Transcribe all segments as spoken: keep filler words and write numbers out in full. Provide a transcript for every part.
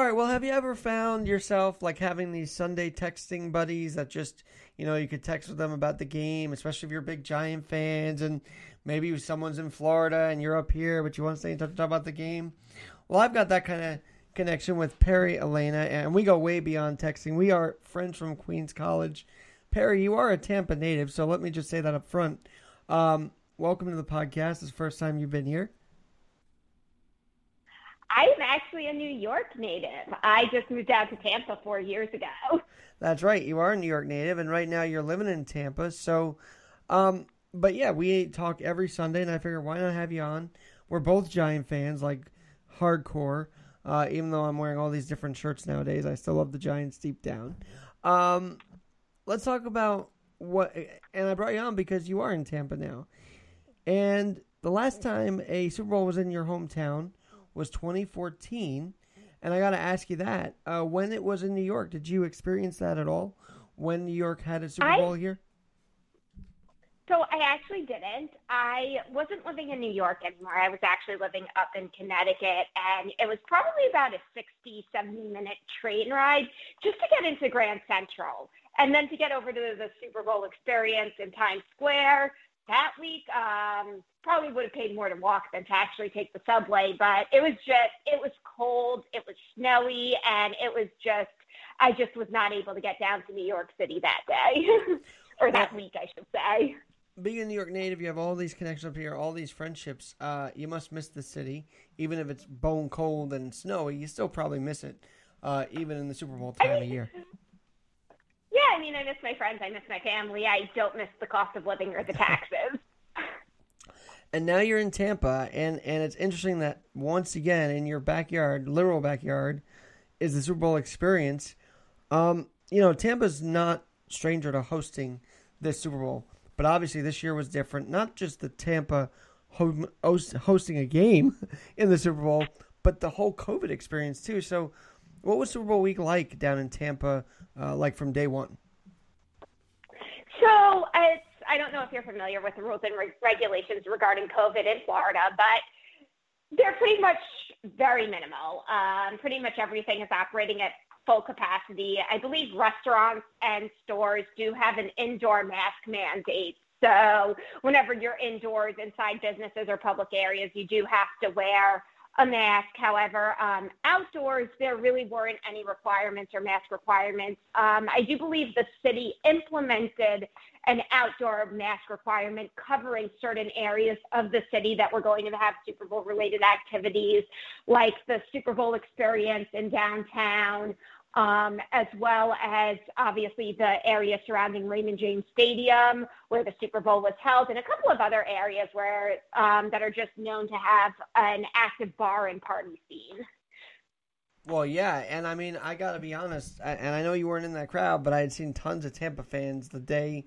all right, well, have you ever found yourself like having these Sunday texting buddies that just, you know, you could text with them about the game, especially if you're big Giant fans and maybe someone's in Florida and you're up here, but you want to stay in touch to talk about the game? Well, I've got that kind of connection with Perry Elena, and we go way beyond texting. We are friends from Queens College. Perry, you are a Tampa native, so let me just say that up front. Um, welcome to the podcast. It's the first time you've been here. I'm actually a New York native. I just moved out to Tampa four years ago. That's right. You are a New York native, and right now you're living in Tampa. So, um, but yeah, we talk every Sunday, and I figured why not have you on? We're both Giant fans, like hardcore. Uh, even though I'm wearing all these different shirts nowadays, I still love the Giants deep down. Um, let's talk about what, and I brought you on because you are in Tampa now. And the last time a Super Bowl was in your hometown was twenty fourteen, and I got to ask you that. Uh, when it was in New York, did you experience that at all when New York had a Super Bowl I, here? So I actually didn't. I wasn't living in New York anymore. I was actually living up in Connecticut, and it was probably about a sixty, seventy-minute train ride just to get into Grand Central, and then to get over to the Super Bowl experience in Times Square. That week, um, probably would have paid more to walk than to actually take the subway, but it was just, it was cold, it was snowy, and it was just, I just was not able to get down to New York City that day, or that week, I should say. Being a New York native, you have all these connections up here, all these friendships. Uh, you must miss the city. Even if it's bone cold and snowy, you still probably miss it, uh, even in the Super Bowl time I mean- of year. Yeah, I mean, I miss my friends. I miss my family. I don't miss the cost of living or the taxes. And now you're in Tampa, and, and it's interesting that once again in your backyard, literal backyard, is the Super Bowl experience. Um, you know, Tampa's not stranger to hosting this Super Bowl, but obviously this year was different. Not just the Tampa home, host, hosting a game in the Super Bowl, but the whole COVID experience too. So what was Super Bowl week like down in Tampa, uh, like from day one? So it's, I don't know if you're familiar with the rules and re- regulations regarding COVID in Florida, but they're pretty much very minimal. Um, pretty much everything is operating at full capacity. I believe restaurants and stores do have an indoor mask mandate. So whenever you're indoors, inside businesses or public areas, you do have to wear a mask. However, um, outdoors, there really weren't any requirements or mask requirements. Um, I do believe the city implemented an outdoor mask requirement covering certain areas of the city that were going to have Super Bowl related activities, like the Super Bowl experience in downtown, um, as well as obviously the area surrounding Raymond James Stadium where the Super Bowl was held, and a couple of other areas where um, that are just known to have an active bar and party scene. Well, yeah, and I mean, I got to be honest, and I know you weren't in that crowd, but I had seen tons of Tampa fans the day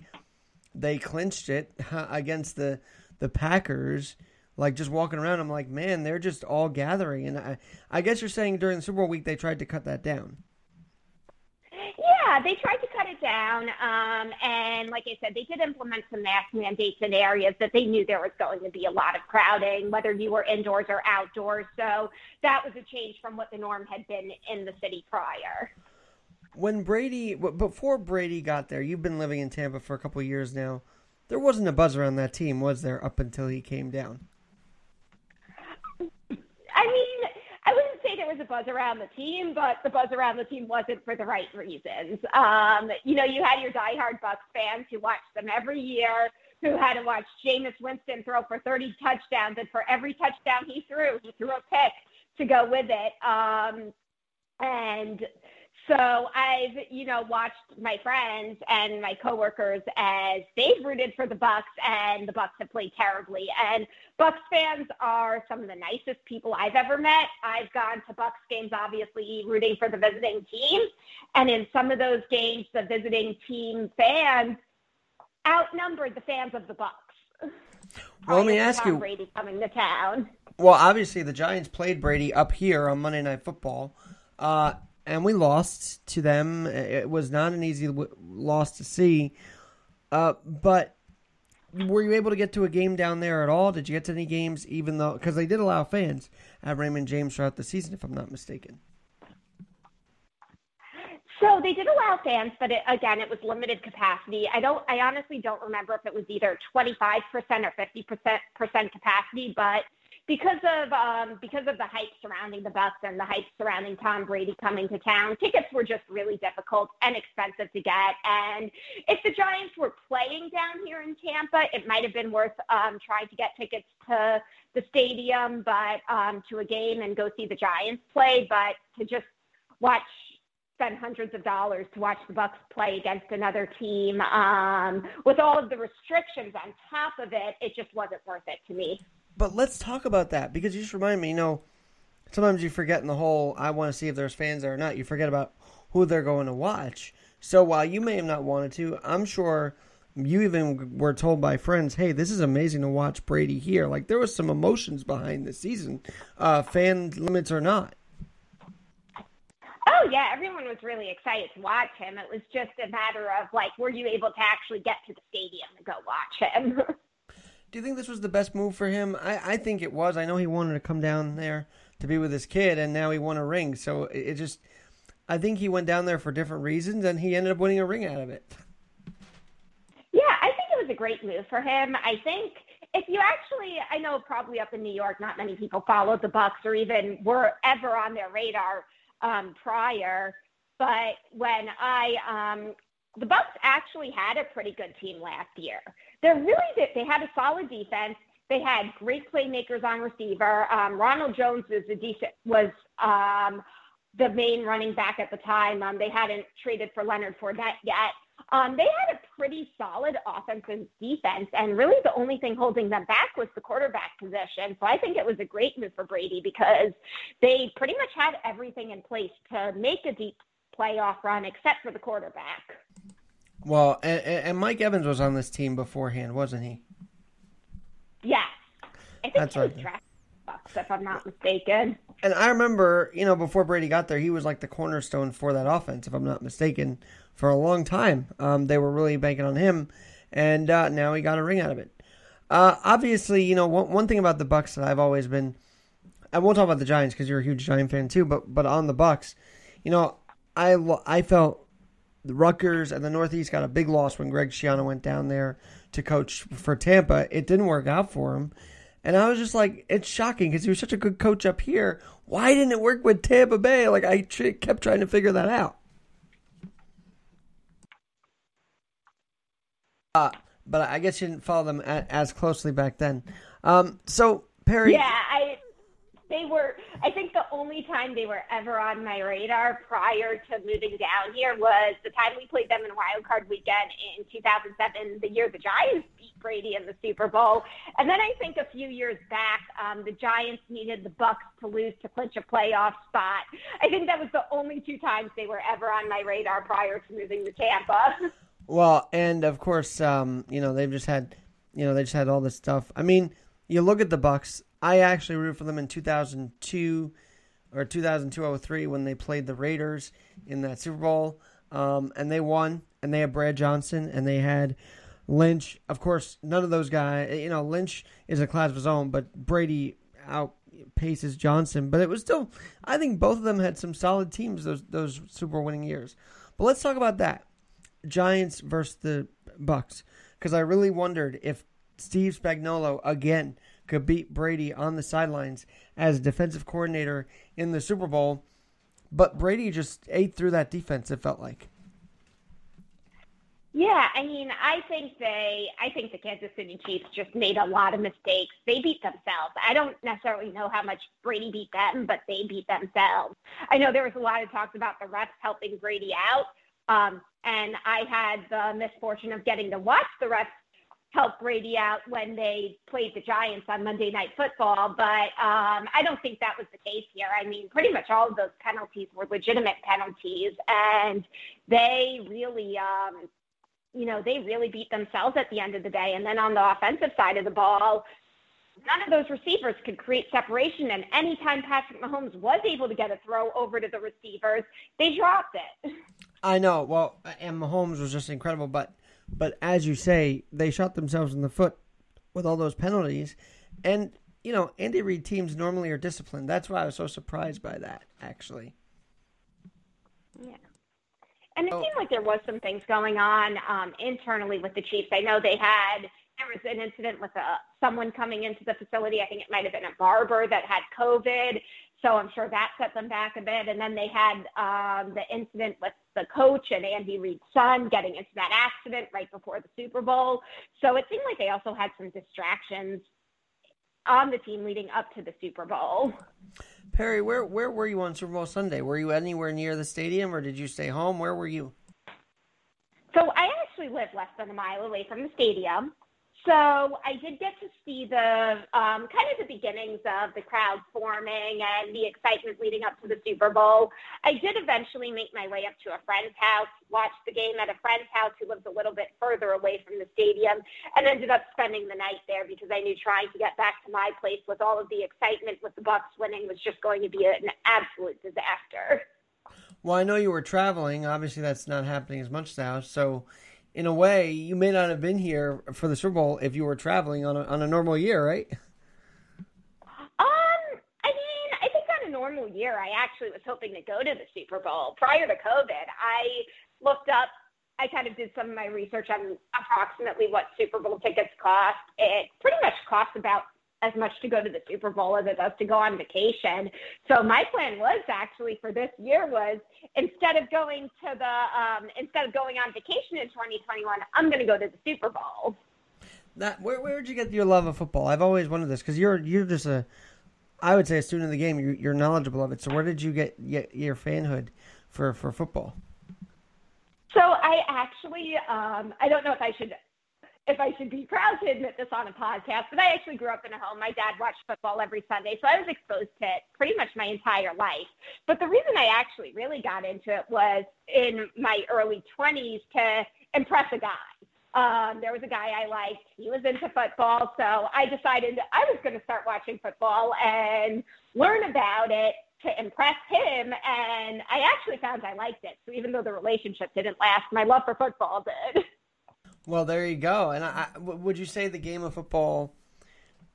they clinched it against the, the Packers. Like, just walking around, I'm like, man, they're just all gathering. And I, I guess you're saying during the Super Bowl week they tried to cut that down. Yeah, they tried to cut it down, um, and like I said, they did implement some mask mandates in areas that they knew there was going to be a lot of crowding, whether you were indoors or outdoors, so that was a change from what the norm had been in the city prior. When Brady, before Brady got there, you've been living in Tampa for a couple of years now, there wasn't a buzz around that team, was there, up until he came down? I mean, I wouldn't say there was a buzz around the team, but the buzz around the team wasn't for the right reasons. Um, you know, you had your diehard Bucs fans who watched them every year, who had to watch Jameis Winston throw for thirty touchdowns, and for every touchdown he threw, he threw a pick to go with it. Um, and so I've, you know, watched my friends and my coworkers as they've rooted for the Bucs, and the Bucs have played terribly. And Bucs fans are some of the nicest people I've ever met. I've gone to Bucs games, obviously, rooting for the visiting team. And in some of those games, the visiting team fans outnumbered the fans of the Bucs. Well, let me ask Tom you. Brady coming to town. Well, obviously, the Giants played Brady up here on Monday Night Football. Uh, And we lost to them. It was not an easy w- loss to see. Uh, but were you able to get to a game down there at all? Did you get to any games even though – because they did allow fans at Raymond James throughout the season, if I'm not mistaken. So they did allow fans, but it, again, it was limited capacity. I don't, I honestly don't remember if it was either twenty-five percent or fifty percent capacity, but because of um, because of the hype surrounding the Bucs and the hype surrounding Tom Brady coming to town, tickets were just really difficult and expensive to get. And if the Giants were playing down here in Tampa, it might have been worth um, trying to get tickets to the stadium, but um, to a game and go see the Giants play. But to just watch, spend hundreds of dollars to watch the Bucs play against another team um, with all of the restrictions on top of it, it just wasn't worth it to me. But let's talk about that, because you just remind me, you know, sometimes you forget in the whole, I want to see if there's fans there or not, you forget about who they're going to watch. So while you may have not wanted to, I'm sure you even were told by friends, hey, this is amazing to watch Brady here. Like, there was some emotions behind this season, uh, fan limits or not. Oh, yeah, everyone was really excited to watch him. It was just a matter of, like, were you able to actually get to the stadium and go watch him? Do you think this was the best move for him? I, I think it was. I know he wanted to come down there to be with his kid, and now he won a ring. So it, it just, I think he went down there for different reasons, and he ended up winning a ring out of it. Yeah, I think it was a great move for him. I think if you actually, I know probably up in New York, not many people followed the Bucs or even were ever on their radar um, prior. But when I, um, the Bucs actually had a pretty good team last year. They're really good. They had a solid defense. They had great playmakers on receiver. Um, Ronald Jones was a decent was um, the main running back at the time. Um, they hadn't traded for Leonard Fournette yet. Um, they had a pretty solid offense and defense, and really the only thing holding them back was the quarterback position. So I think it was a great move for Brady, because they pretty much had everything in place to make a deep playoff run except for the quarterback. Well, and, and Mike Evans was on this team beforehand, wasn't he? Yeah. I think That's he was right. drafted Bucs, if I'm not mistaken. And I remember, you know, before Brady got there, he was like the cornerstone for that offense, if I'm not mistaken, for a long time. Um, they were really banking on him, and uh, now he got a ring out of it. Uh, obviously, you know, one, one thing about the Bucs that I've always been – I won't talk about the Giants because you're a huge Giant fan too, but, but on the Bucs, you know, I, I felt – the Rutgers and the Northeast got a big loss when Greg Schiano went down there to coach for Tampa. It didn't work out for him. And I was just like, it's shocking because he was such a good coach up here. Why didn't it work with Tampa Bay? Like, I tr- kept trying to figure that out. Uh, but I guess you didn't follow them a- as closely back then. Um, so, Perry... Yeah, I... They were, I think the only time they were ever on my radar prior to moving down here was the time we played them in Wild Card Weekend in two thousand seven, the year the Giants beat Brady in the Super Bowl. And then I think a few years back, um, the Giants needed the Bucs to lose to clinch a playoff spot. I think that was the only two times they were ever on my radar prior to moving to Tampa. Well, and of course, um, you know, they've just had, you know, they just had all this stuff. I mean, you look at the Bucs. I actually rooted for them in two thousand two or two thousand two oh three when they played the Raiders in that Super Bowl, um, and they won, and they had Brad Johnson, and they had Lynch. Of course, none of those guys, you know, Lynch is a class of his own, but Brady outpaces Johnson. But it was still, I think both of them had some solid teams those those Super Bowl winning years. But let's talk about that, Giants versus the Bucs, because I really wondered if Steve Spagnuolo, again, could beat Brady on the sidelines as defensive coordinator in the Super Bowl. But Brady just ate through that defense, it felt like. Yeah, I mean, I think they, I think the Kansas City Chiefs just made a lot of mistakes. They beat themselves. I don't necessarily know how much Brady beat them, but they beat themselves. I know there was a lot of talks about the refs helping Brady out, um, and I had the misfortune of getting to watch the refs help Brady out when they played the Giants on Monday Night Football, but um, I don't think that was the case here. I mean, pretty much all of those penalties were legitimate penalties, and they really, um, you know, they really beat themselves at the end of the day. And then on the offensive side of the ball, none of those receivers could create separation, and anytime Patrick Mahomes was able to get a throw over to the receivers, they dropped it. I know. Well, and Mahomes was just incredible, but But as you say, they shot themselves in the foot with all those penalties. And, you know, Andy Reid teams normally are disciplined. That's why I was so surprised by that, actually. Yeah. And it oh. seemed like there was some things going on um, internally with the Chiefs. I know they had there was an incident with a, someone coming into the facility. I think it might have been a barber that had COVID. So I'm sure that set them back a bit. And then they had um, the incident with the coach and Andy Reid's son getting into that accident right before the Super Bowl. So it seemed like they also had some distractions on the team leading up to the Super Bowl. Perry, where where were you on Super Bowl Sunday? Were you anywhere near the stadium, or did you stay home? Where were you? So I actually live less than a mile away from the stadium. So I did get to see the um, kind of the beginnings of the crowd forming and the excitement leading up to the Super Bowl. I did eventually make my way up to a friend's house, watched the game at a friend's house who lives a little bit further away from the stadium, and ended up spending the night there because I knew trying to get back to my place with all of the excitement with the Bucks winning was just going to be an absolute disaster. Well, I know you were traveling. Obviously, that's not happening as much now, so... in a way, you may not have been here for the Super Bowl if you were traveling on a, on a normal year, right? Um, I mean, I think on a normal year, I actually was hoping to go to the Super Bowl. Prior to COVID, I looked up, I kind of did some of my research on approximately what Super Bowl tickets cost. It pretty much costs about as much to go to the Super Bowl as it does to go on vacation. So my plan was actually for this year was instead of going to the, um, instead of going on vacation in twenty twenty-one, I'm going to go to the Super Bowl. That, where, where did you get your love of football? I've always wondered this because you're, you're just a, I would say a student of the game. You're, you're knowledgeable of it. So where did you get, get your fanhood for, for football? So I actually, um, I don't know if I should if I should be proud to admit this on a podcast, but I actually grew up in a home. My dad watched football every Sunday, so I was exposed to it pretty much my entire life. But the reason I actually really got into it was in my early twenties to impress a guy. Um, there was a guy I liked. He was into football, so I decided I was going to start watching football and learn about it to impress him, and I actually found I liked it. So even though the relationship didn't last, my love for football did. Well, there you go. And I, I, would you say the game of football,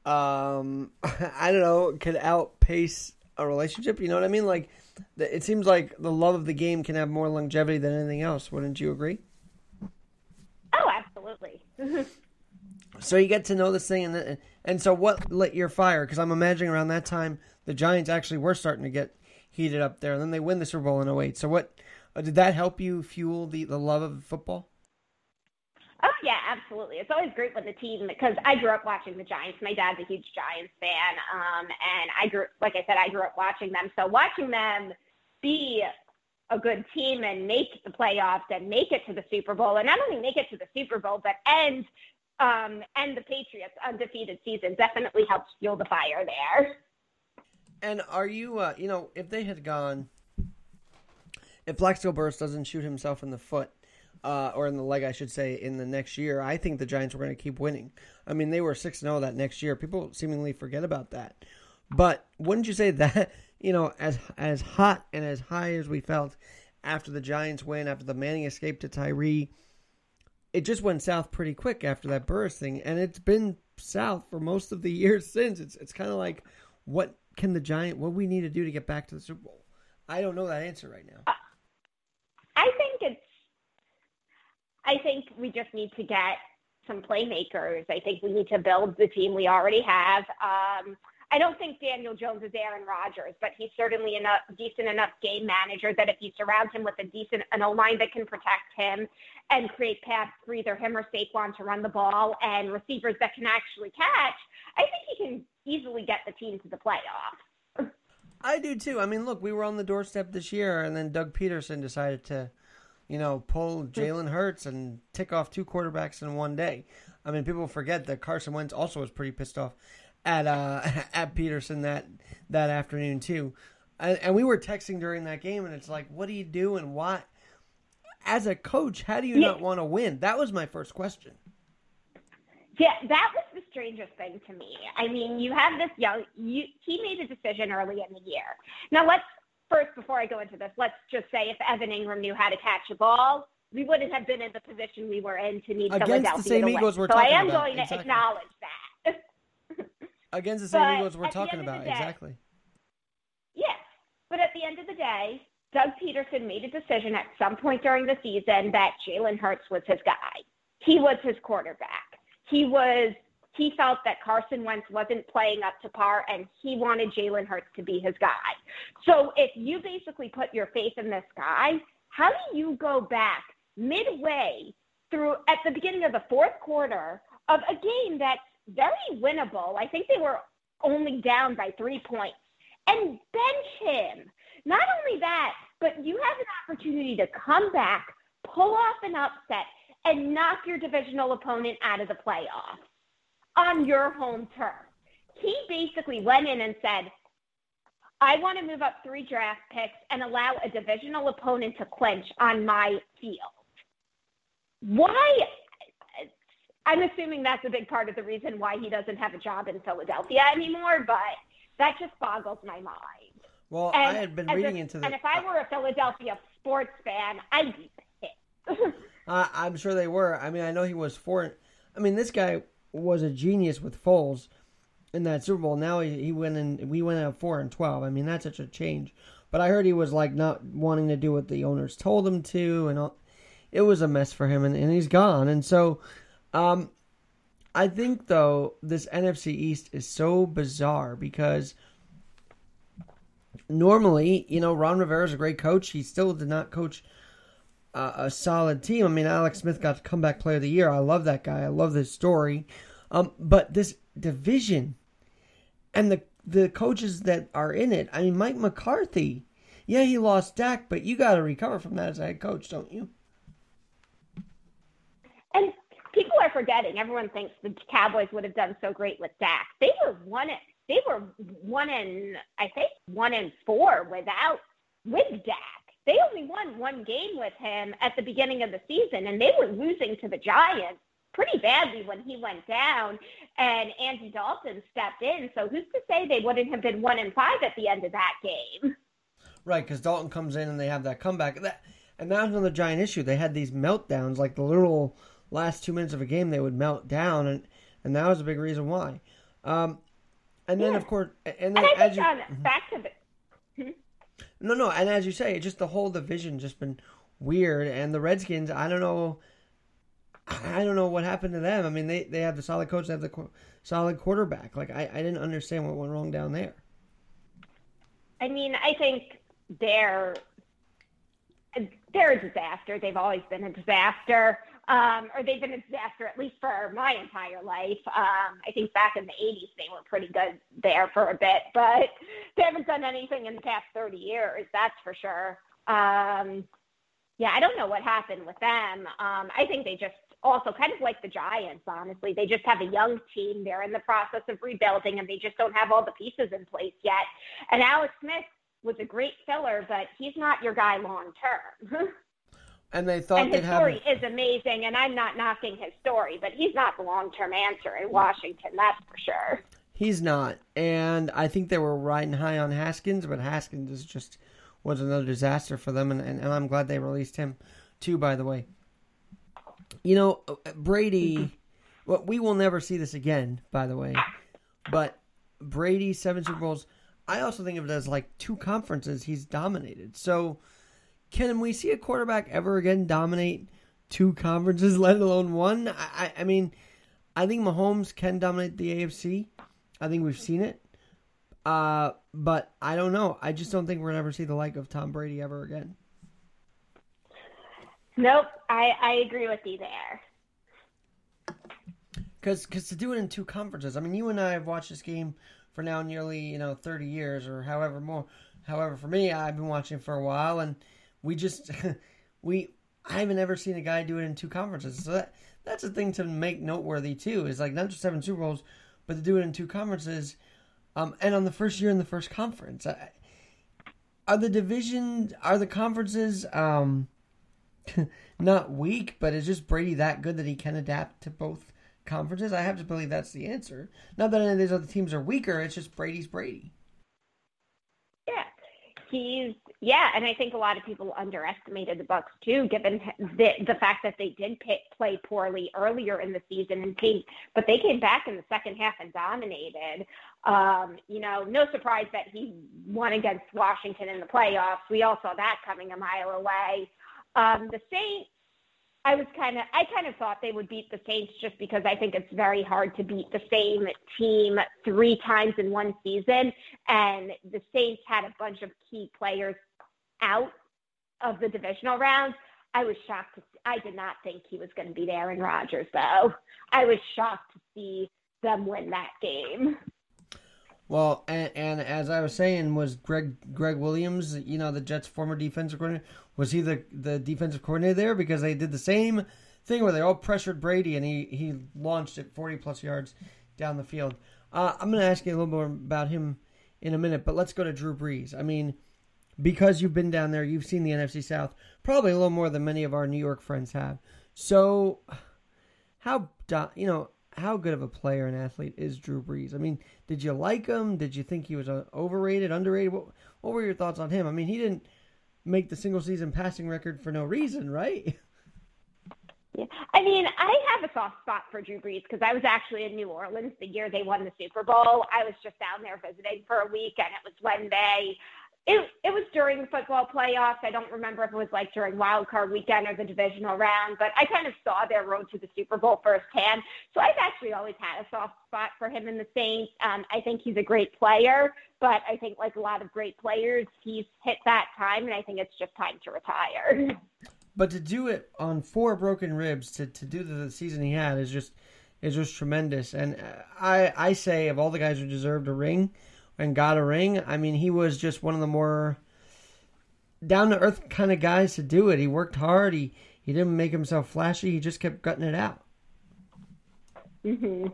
um, I don't know, could outpace a relationship? You know what I mean? Like, it seems like the love of the game can have more longevity than anything else. Wouldn't you agree? Oh, absolutely. So you get to know this thing. And the, and so what lit your fire? Because I'm imagining around that time, the Giants actually were starting to get heated up there. And then they win the Super Bowl in oh eight. So what did that help you fuel the, the love of football? Oh, yeah, absolutely. It's always great when the team, because I grew up watching the Giants. My dad's a huge Giants fan, um, and I grew, like I said, I grew up watching them. So watching them be a good team and make the playoffs and make it to the Super Bowl, and not only make it to the Super Bowl, but end, um, end the Patriots' undefeated season definitely helps fuel the fire there. And are you, uh, you know, if they had gone, if Plaxico Burress doesn't shoot himself in the foot, Uh, or in the leg, I should say, in the next year, I think the Giants were going to keep winning. I mean, they were six and oh that next year. People seemingly forget about that. But wouldn't you say that, you know, as as hot and as high as we felt after the Giants win, after the Manning escape to Tyree, it just went south pretty quick after that Burris thing. And it's been south for most of the years since. It's it's kind of like, what can the Giant, what we need to do to get back to the Super Bowl? I don't know that answer right now. I think it's I think we just need to get some playmakers. I think we need to build the team we already have. Um, I don't think Daniel Jones is Aaron Rodgers, but he's certainly a decent enough game manager that if you surround him with a decent an O-line that can protect him and create paths for either him or Saquon to run the ball and receivers that can actually catch, I think he can easily get the team to the playoffs. I do too. I mean, look, we were on the doorstep this year, and then Doug Peterson decided to – you know, pull Jalen Hurts and tick off two quarterbacks in one day. I mean, people forget that Carson Wentz also was pretty pissed off at uh, at Peterson that that afternoon too. And, and we were texting during that game, and it's like, what do you do and why? As a coach, how do you yeah. not want to win? That was my first question. Yeah, that was the strangest thing to me. I mean, you have this young you, – he made a decision early in the year. Now, let's – first, before I go into this, let's just say if Evan Ingram knew how to catch a ball, we wouldn't have been in the position we were in to need Philadelphia to win. Against the same Eagles we're talking about. So I am going to acknowledge that. Against the same Eagles we're talking about, exactly. Yes. But at the end of the day, Doug Peterson made a decision at some point during the season that Jalen Hurts was his guy. He was his quarterback. He was he felt that Carson Wentz wasn't playing up to par, and he wanted Jalen Hurts to be his guy. So if you basically put your faith in this guy, how do you go back midway through at the beginning of the fourth quarter of a game that's very winnable? I think they were only down by three points, and bench him. Not only that, but you have an opportunity to come back, pull off an upset, and knock your divisional opponent out of the playoffs on your home turf. He basically went in and said, I want to move up three draft picks and allow a divisional opponent to clinch on my field. Why? I'm assuming that's a big part of the reason why he doesn't have a job in Philadelphia anymore, but that just boggles my mind. Well, and, I had been reading a, into that. And if I were a Philadelphia sports fan, I'd be pissed. Uh, I'm sure they were. I mean, I know he was for I mean, this guy was a genius with Foles in that Super Bowl. Now he, he went in. We went out four and twelve. I mean, that's such a change. But I heard he was like not wanting to do what the owners told him to, and all. It was a mess for him. And, and he's gone. And so, um, I think though this N F C East is so bizarre because normally, you know, Ron Rivera's a great coach. He still did not coach Uh, a solid team. I mean, Alex Smith got comeback player of the year. I love that guy. I love this story. Um, but this division and the the coaches that are in it. I mean, Mike McCarthy. Yeah, he lost Dak, but you got to recover from that as a head coach, don't you? And people are forgetting. Everyone thinks the Cowboys would have done so great with Dak. They were one. At, they were one and I think one and four without with Dak. They only won one game with him at the beginning of the season, and they were losing to the Giants pretty badly when he went down, and Andy Dalton stepped in. So who's to say they wouldn't have been one and five at the end of that game? Right, because Dalton comes in and they have that comeback. That, and that was another giant issue. They had these meltdowns, like the literal last two minutes of a game they would melt down, and, and that was a big reason why. Um, and yeah. then, of course... And, then, and I think as you, um, back to the... No, no, and as you say, just the whole division just been weird, and the Redskins, I don't know, I don't know what happened to them. I mean, they, they have the solid coach, they have the qu- solid quarterback. Like, I, I didn't understand what went wrong down there. I mean, I think they're, they're a disaster. They've always been a disaster, um, or they've been a disaster at least for my entire life. Um, I think back in the eighties, they were pretty good there for a bit, but they haven't done anything in the past thirty years, that's for sure. Um, yeah, I don't know what happened with them. Um, I think they just also kind of like the Giants, honestly. They just have a young team. They're in the process of rebuilding, and they just don't have all the pieces in place yet. And Alex Smith was a great filler, but he's not your guy long term. And they thought and his they'd story have... is amazing, and I'm not knocking his story, but he's not the long-term answer in Washington, that's for sure. He's not, and I think they were riding high on Haskins, but Haskins is just was another disaster for them, and, and, and I'm glad they released him too, by the way. You know, Brady, well, we will never see this again, by the way, but Brady, seven Super Bowls, I also think of it as like two conferences he's dominated, so... Can we see a quarterback ever again dominate two conferences, let alone one? I, I, I mean, I think Mahomes can dominate the A F C. I think we've seen it. Uh, but I don't know. I just don't think we're going to ever see the like of Tom Brady ever again. Nope. I, I agree with you there. Because to do it in two conferences, I mean, you and I have watched this game for now nearly, you know, thirty years or however more. However, for me, I've been watching for a while, and We just, we, I haven't ever seen a guy do it in two conferences. So that, that's a thing to make noteworthy too, is like not just seven Super Bowls, but to do it in two conferences. Um, and on the first year in the first conference, I, are the divisions, are the conferences, um, not weak, but is just Brady that good that he can adapt to both conferences? I have to believe that's the answer. Not that any of these other teams are weaker. It's just Brady's Brady. he's, yeah, and I think a lot of people underestimated the Bucs too, given the, the fact that they did pay, play poorly earlier in the season, and came, but they came back in the second half and dominated. Um, you know, no surprise that he won against Washington in the playoffs. We all saw that coming a mile away. Um, the Saints, I was kind of, I kind of thought they would beat the Saints just because I think it's very hard to beat the same team three times in one season. And the Saints had a bunch of key players out of the divisional round. I was shocked to see, I did not think he was going to beat Aaron Rodgers, though. I was shocked to see them win that game. Well, and, and as I was saying, was Greg Greg Williams, you know, the Jets' former defensive coordinator, was he the, the defensive coordinator there? Because they did the same thing where they all pressured Brady, and he, he launched it forty-plus yards down the field. Uh, I'm going to ask you a little more about him in a minute, but let's go to Drew Brees. I mean, because you've been down there, you've seen the N F C South probably a little more than many of our New York friends have. So how, you know, how good of a player and athlete is Drew Brees? I mean, did you like him? Did you think he was overrated, underrated? What, what were your thoughts on him? I mean, he didn't make the single-season passing record for no reason, right? Yeah. I mean, I have a soft spot for Drew Brees because I was actually in New Orleans the year they won the Super Bowl. I was just down there visiting for a week, and it was when they – It it was during football playoffs. I don't remember if it was like during wild card weekend or the divisional round, but I kind of saw their road to the Super Bowl firsthand. So I've actually always had a soft spot for him in the Saints. Um, I think he's a great player, but I think like a lot of great players, he's hit that time, and I think it's just time to retire. But to do it on four broken ribs, to, to do the season he had is just is just tremendous. And I I say of all the guys who deserved a ring and got a ring, I mean, he was just one of the more down-to-earth kind of guys to do it. He worked hard. He, he didn't make himself flashy. He just kept gutting it out. Mm-hmm.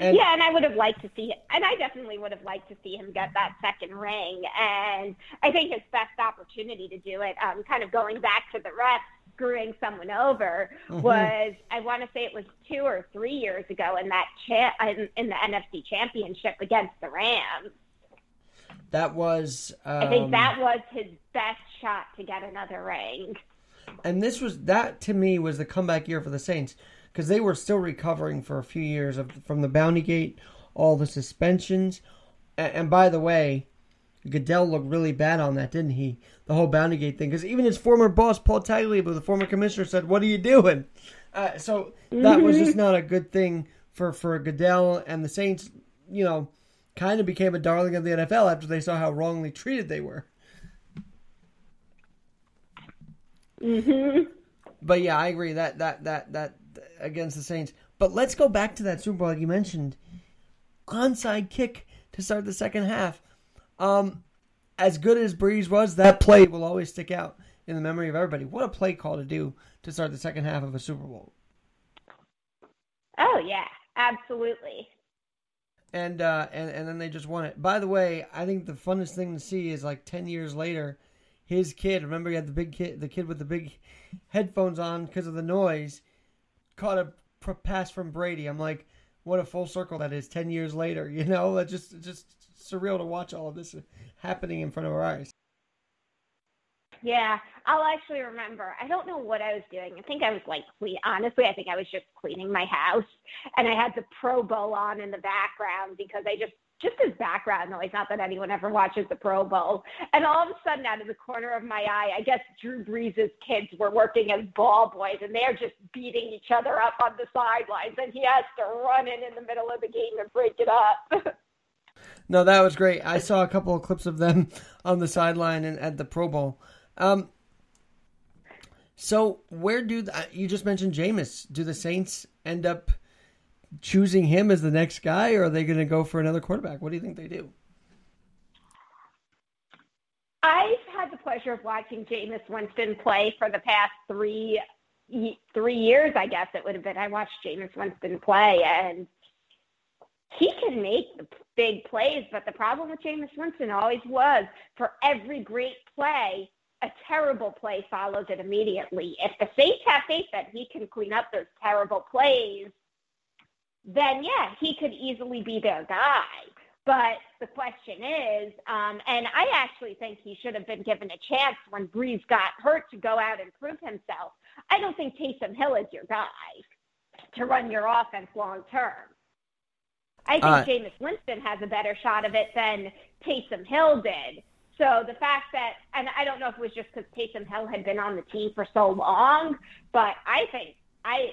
And, yeah, and I would have liked to see – and I definitely would have liked to see him get that second ring. And I think his best opportunity to do it, um, kind of going back to the refs, screwing someone over, mm-hmm. was – I want to say it was two or three years ago in, that cha- in, in the N F C Championship against the Rams. That was... Um, I think that was his best shot to get another ring. And this was... That, to me, was the comeback year for the Saints, because they were still recovering for a few years of, from the Bounty Gate, all the suspensions. And, and by the way, Goodell looked really bad on that, didn't he? The whole Bounty Gate thing. Because even his former boss, Paul Tagliabue, the former commissioner, said, "What are you doing?" Uh, so that mm-hmm. was just not a good thing for, for Goodell and the Saints, you know... kind of became a darling of the N F L after they saw how wrongly treated they were. Mm-hmm. But yeah, I agree that, that, that, that against the Saints, but let's go back to that Super Bowl. Like you mentioned, onside kick to start the second half. Um, as good as Breeze was, that play will always stick out in the memory of everybody. What a play call to do to start the second half of a Super Bowl. Oh yeah, absolutely. And, uh, and and then they just won it. By the way, I think the funnest thing to see is like ten years later, his kid. Remember, he had the big kid, the kid with the big headphones on because of the noise, caught a pass from Brady. I'm like, what a full circle that is. Ten years later, you know, that's just just surreal to watch all of this happening in front of our eyes. Yeah, I'll actually remember. I don't know what I was doing. I think I was like, honestly, I think I was just cleaning my house, and I had the Pro Bowl on in the background because I just, just as background noise, not that anyone ever watches the Pro Bowl. And all of a sudden, out of the corner of my eye, I guess Drew Brees' kids were working as ball boys, and they're just beating each other up on the sidelines, and he has to run in in the middle of the game and break it up. No, that was great. I saw a couple of clips of them on the sideline and at the Pro Bowl. Um, so where do, the, you just mentioned Jameis, do the Saints end up choosing him as the next guy, or are they going to go for another quarterback? What do you think they do? I've had the pleasure of watching Jameis Winston play for the past three, three years, I guess it would have been. I watched Jameis Winston play, and he can make the big plays, but the problem with Jameis Winston always was for every great play, a terrible play follows it immediately. If the Saints have faith that he can clean up those terrible plays, then yeah, he could easily be their guy. But the question is, um, and I actually think he should have been given a chance when Breeze got hurt to go out and prove himself. I don't think Taysom Hill is your guy to run your offense long term. I think uh, Jameis Winston has a better shot of it than Taysom Hill did. So the fact that, and I don't know if it was just because Taysom Hill had been on the team for so long, but I think I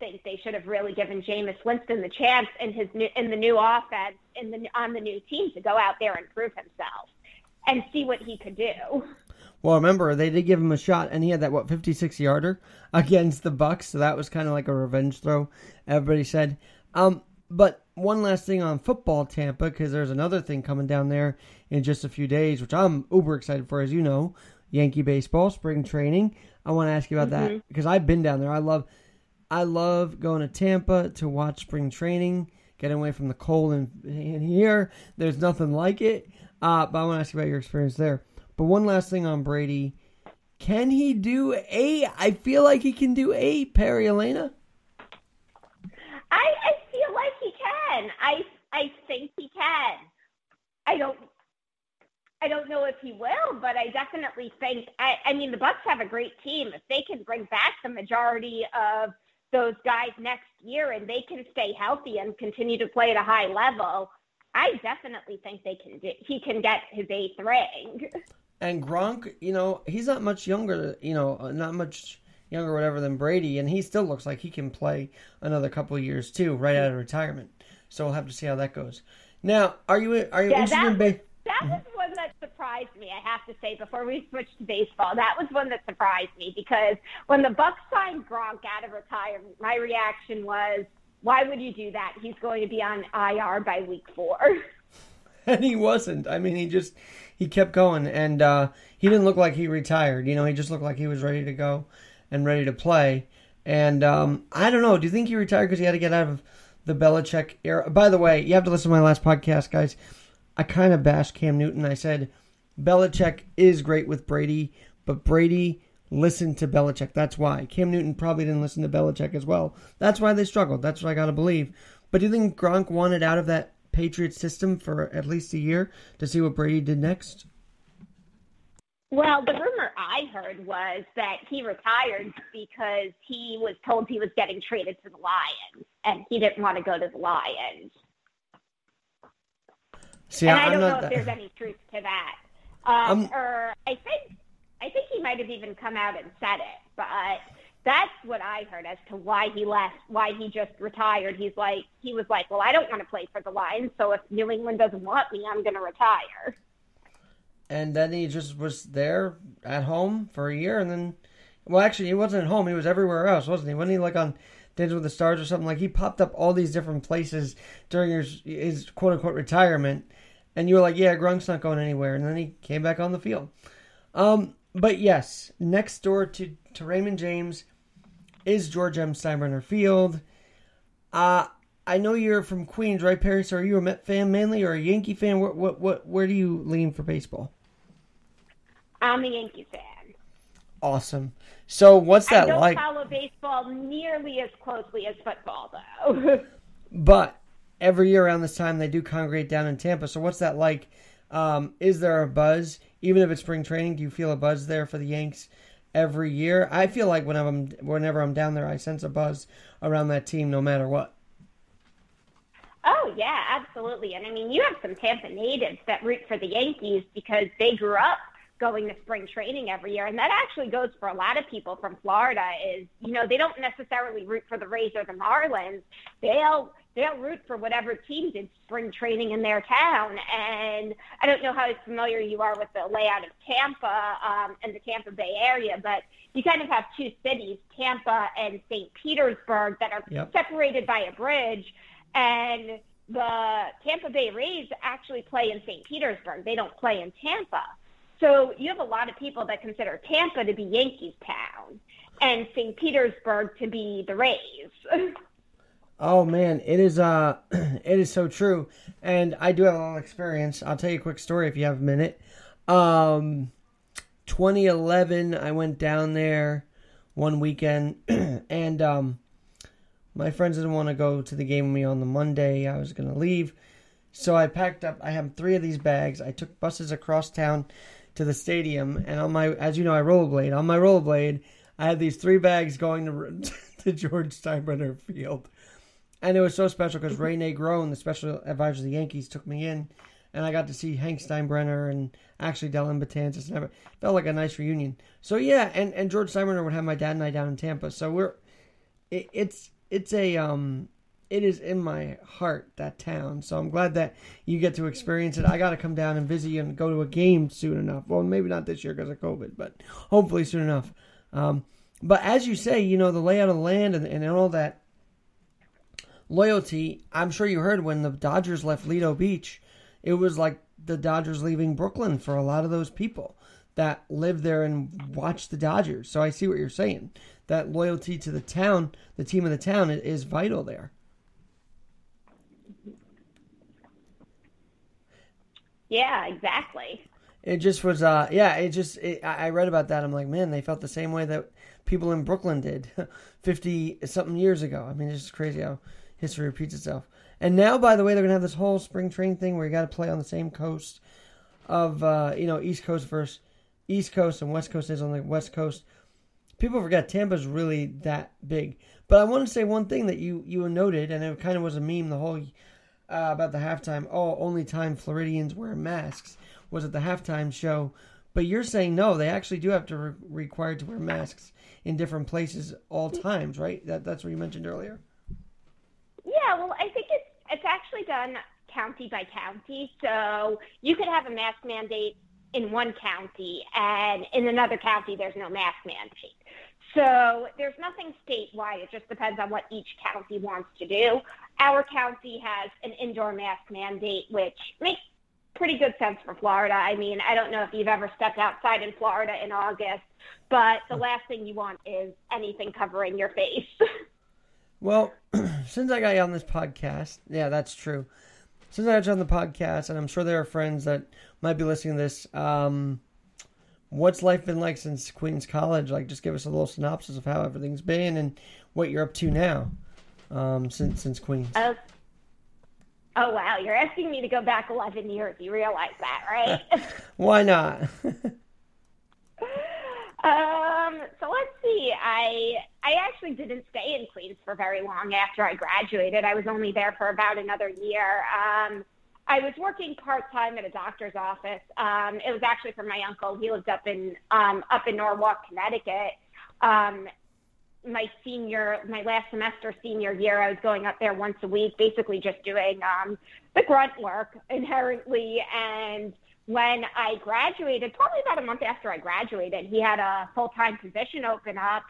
think they should have really given Jameis Winston the chance in his new, in the new offense in the on the new team to go out there and prove himself and see what he could do. Well, remember, they did give him a shot, and he had that, what, fifty-six-yarder against the Bucs, so that was kind of like a revenge throw, everybody said. Um, but one last thing on football, Tampa, because there's another thing coming down there in just a few days, which I'm uber excited for, as you know, Yankee baseball, spring training. I want to ask you about mm-hmm. that, because I've been down there. I love I love going to Tampa to watch spring training, getting away from the cold and, and here. There's nothing like it, uh, but I want to ask you about your experience there. But one last thing on Brady. Can he do a, I feel like he can do a Perry Elena. I, I feel like he can. I, I think he can. I don't, I don't know if he will, but I definitely think, I, I mean, the Bucs have a great team. If they can bring back the majority of those guys next year and they can stay healthy and continue to play at a high level, I definitely think they can do, he can get his eighth ring. And Gronk, you know, he's not much younger, you know, not much younger or whatever than Brady, and he still looks like he can play another couple of years too, right out of retirement. So we'll have to see how that goes. Now, are you are you yeah, interested that, in baseball? That was one that surprised me, I have to say, before we switched to baseball. That was one that surprised me because when the Bucs signed Gronk out of retirement, my reaction was, why would you do that? He's going to be on I R by week four. And he wasn't. I mean, he just, he kept going. And uh, he didn't look like he retired. You know, he just looked like he was ready to go and ready to play. And um, I don't know. Do you think he retired because he had to get out of the Belichick era? By the way, you have to listen to my last podcast, guys. I kind of bashed Cam Newton. I said, Belichick is great with Brady, but Brady listen to Belichick. That's why. Cam Newton probably didn't listen to Belichick as well. That's why they struggled. That's what I got to believe. But do you think Gronk wanted out of that Patriots system for at least a year to see what Brady did next? Well, the rumor I heard was that he retired because he was told he was getting traded to the Lions, and he didn't want to go to the Lions. See, and I, I don't know that. If there's any truth to that. Um, um, or I think... I think he might have even come out and said it, but that's what I heard as to why he left, why he just retired. He's like, he was like, well, I don't want to play for the Lions, so if New England doesn't want me, I'm going to retire. And then he just was there at home for a year, and then, well, actually, he wasn't at home. He was everywhere else, wasn't he? Wasn't he like on Dancing with the Stars or something? Like, he popped up all these different places during his, his quote-unquote retirement, and you were like, yeah, Gronk's not going anywhere, and then he came back on the field. Um... But yes, next door to, to Raymond James is George M. Steinbrenner Field. Uh, I know you're from Queens, right, Perry? So are you a Met fan mainly or a Yankee fan? What, what, what, where do you lean for baseball? I'm a Yankee fan. Awesome. So what's that like? I don't follow baseball nearly as closely as football, though. But every year around this time, they do congregate down in Tampa. So what's that like? Um, is there a buzz? Even if it's spring training, do you feel a buzz there for the Yanks every year? I feel like when I'm, whenever I'm down there, I sense a buzz around that team no matter what. Oh, yeah, absolutely. And, I mean, you have some Tampa natives that root for the Yankees because they grew up going to spring training every year. And that actually goes for a lot of people from Florida is, you know, they don't necessarily root for the Rays or the Marlins. They'll they'll root for whatever team did spring training in their town. And I don't know how familiar you are with the layout of Tampa um, and the Tampa Bay area, but you kind of have two cities, Tampa and Saint Petersburg, that are yep. separated by a bridge. And the Tampa Bay Rays actually play in Saint Petersburg. They don't play in Tampa. So you have a lot of people that consider Tampa to be Yankees town and Saint Petersburg to be the Rays. Oh, man, it is uh, it is so true. And I do have a little experience. I'll tell you a quick story if you have a minute. Um, twenty eleven, I went down there one weekend, and um, my friends didn't want to go to the game with me on the Monday. I was going to leave. So I packed up. I have three of these bags. I took buses across town to the stadium, and on my, as you know, I rollerblade. On my rollerblade, I had these three bags going to to George Steinbrenner Field, and it was so special because Ray Negron, the special advisor of the Yankees, took me in, and I got to see Hank Steinbrenner and actually Dylan Batanzas. It felt like a nice reunion. So yeah, and, and George Steinbrenner would have my dad and I down in Tampa. So we're it, it's it's a um. It is in my heart, that town. So I'm glad that you get to experience it. I got to come down and visit you and go to a game soon enough. Well, maybe not this year because of COVID, but hopefully soon enough. Um, but as you say, you know, the layout of the land and, and all that loyalty, I'm sure you heard when the Dodgers left Lido Beach, it was like the Dodgers leaving Brooklyn for a lot of those people that live there and watch the Dodgers. So I see what you're saying. That loyalty to the town, the team of the town, is vital there. Yeah, exactly. It just was, uh, yeah, it just, it, I read about that. I'm like, man, they felt the same way that people in Brooklyn did fifty-something years ago. I mean, it's just crazy how history repeats itself. And now, by the way, they're going to have this whole spring training thing where you got to play on the same coast of, uh, you know, East Coast versus East Coast and West Coast is on the West Coast. People forget Tampa's really that big. But I want to say one thing that you, you noted, and it kind of was a meme the whole Uh, about the halftime, oh, only time Floridians wear masks was at the halftime show. But you're saying, no, they actually do have to re- required to wear masks in different places all times, right? That That's what you mentioned earlier. Yeah, well, I think it's, it's actually done county by county. So you could have a mask mandate in one county, and in another county, there's no mask mandate. So there's nothing statewide. It just depends on what each county wants to do. Our county has an indoor mask mandate, which makes pretty good sense for Florida. I mean, I don't know if you've ever stepped outside in Florida in August, but the last thing you want is anything covering your face. Well, since I got you on this podcast, yeah, that's true. Since I got you on the podcast, and I'm sure there are friends that might be listening to this, um, what's life been like since Queens College? Like, just give us a little synopsis of how everything's been and what you're up to now um, since since Queens. Oh, oh wow. You're asking me to go back eleven years. You realize that, right? Why not? um. So let's see. I I actually didn't stay in Queens for very long after I graduated. I was only there for about another year. Um. I was working part-time at a doctor's office. Um, it was actually for my uncle. He lived up in um, up in Norwalk, Connecticut. Um, my senior, my last semester senior year, I was going up there once a week, basically just doing um, the grunt work inherently. And when I graduated, probably about a month after I graduated, he had a full-time position open up.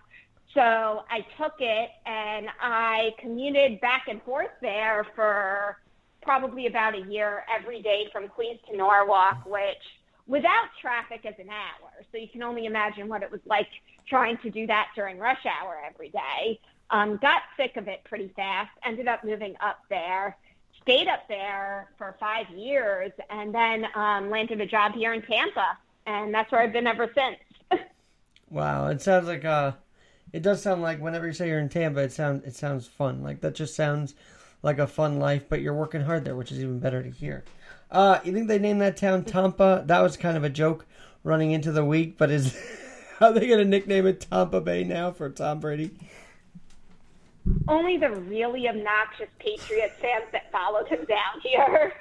So I took it, and I commuted back and forth there for probably about a year every day from Queens to Norwalk, which without traffic is an hour. So you can only imagine what it was like trying to do that during rush hour every day. Um, got sick of it pretty fast, ended up moving up there, stayed up there for five years, and then um, landed a job here in Tampa. And that's where I've been ever since. Wow. It sounds like, uh, it does sound like whenever you say you're in Tampa, it sounds, it sounds fun. Like that just sounds like a fun life, but you're working hard there, which is even better to hear. Uh, you think they named that town Tampa? That was kind of a joke running into the week, but is are they going to nickname it Tampa Bay now for Tom Brady? Only the really obnoxious Patriots fans that followed him down here.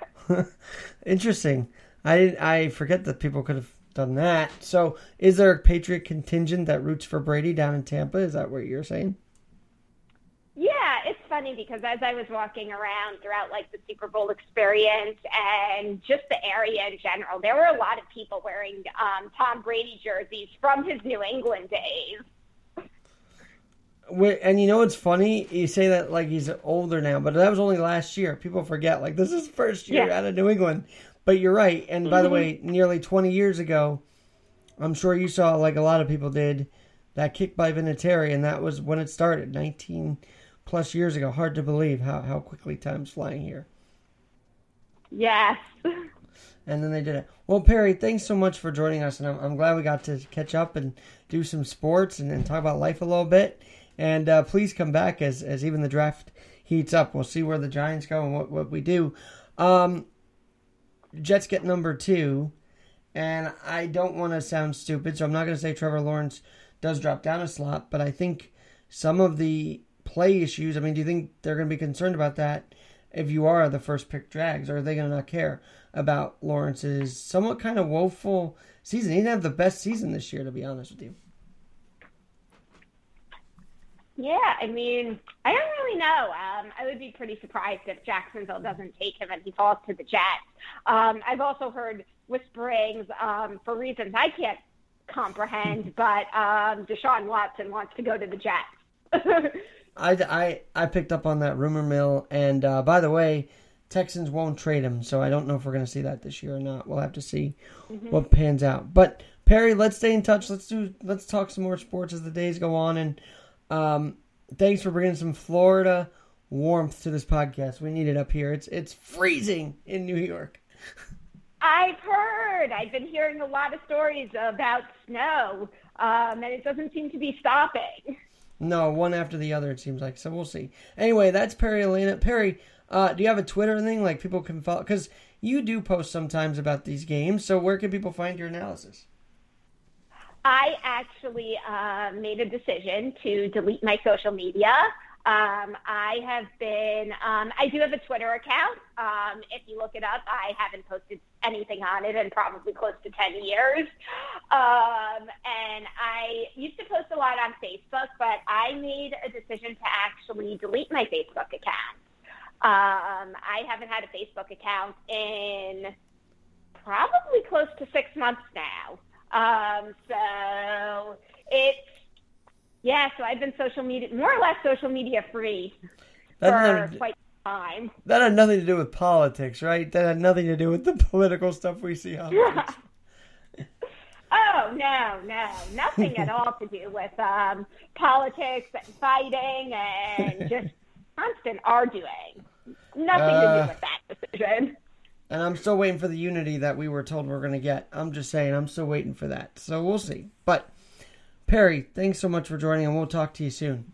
Interesting. I I forget that people could have done that. So is there a Patriot contingent that roots for Brady down in Tampa? Is that what you're saying? Yeah, it's funny because as I was walking around throughout like the Super Bowl experience and just the area in general, there were a lot of people wearing um, Tom Brady jerseys from his New England days. And you know what's funny? You say that like he's older now, but that was only last year. People forget like this is his first year yeah. out of New England. But you're right. And by mm-hmm. the way, nearly twenty years ago, I'm sure you saw like a lot of people did that kick by Vinatieri, and that was when it started, nineteen plus years ago. Hard to believe how, how quickly time's flying here. Yes. And then they did it. Well, Perry, thanks so much for joining us, and I'm, I'm glad we got to catch up and do some sports and, and talk about life a little bit. And uh, please come back as, as even the draft heats up. We'll see where the Giants go and what, what we do. Um, Jets get number two, and I don't want to sound stupid, so I'm not going to say Trevor Lawrence does drop down a slot, but I think some of the play issues, I mean, do you think they're going to be concerned about that if you are the first pick drags, or are they going to not care about Lawrence's somewhat kind of woeful season? He didn't have the best season this year, to be honest with you. Yeah, I mean, I don't really know. Um, I would be pretty surprised if Jacksonville doesn't take him and he falls to the Jets. Um, I've also heard whisperings um, for reasons I can't comprehend, but um, Deshaun Watson wants to go to the Jets. I, I, I picked up on that rumor mill, and uh, by the way, Texans won't trade him, so I don't know if we're going to see that this year or not. We'll have to see mm-hmm. what pans out. But Perry, let's stay in touch. Let's do. Let's talk some more sports as the days go on, and um, thanks for bringing some Florida warmth to this podcast. We need it up here. It's it's freezing in New York. I've heard. I've been hearing a lot of stories about snow, um, and it doesn't seem to be stopping. No, one after the other, it seems like. So we'll see. Anyway, that's Perry Elena. Perry, uh, do you have a Twitter thing? Like people can follow? Because you do post sometimes about these games. So where can people find your analysis? I actually uh, made a decision to delete my social media. Um, I have been, um, I do have a Twitter account. Um, if you look it up, I haven't posted anything on it in probably close to ten years. Um, and I used to post a lot on Facebook, but I made a decision to actually delete my Facebook account. Um, I haven't had a Facebook account in probably close to six months now. Um, so it's, Yeah, so I've been social media, more or less social media free that for quite some time. That had nothing to do with politics, right? That had nothing to do with the political stuff we see on Oh, no, no. Nothing at all to do with um, politics and fighting and just constant arguing. Nothing uh, to do with that decision. And I'm still waiting for the unity that we were told we we're going to get. I'm just saying, I'm still waiting for that. So we'll see. But Perry, thanks so much for joining, and we'll talk to you soon.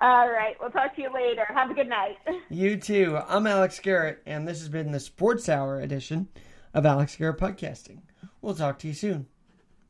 All right. We'll talk to you later. Have a good night. You too. I'm Alex Garrett, and this has been the Sports Hour edition of Alex Garrett Podcasting. We'll talk to you soon.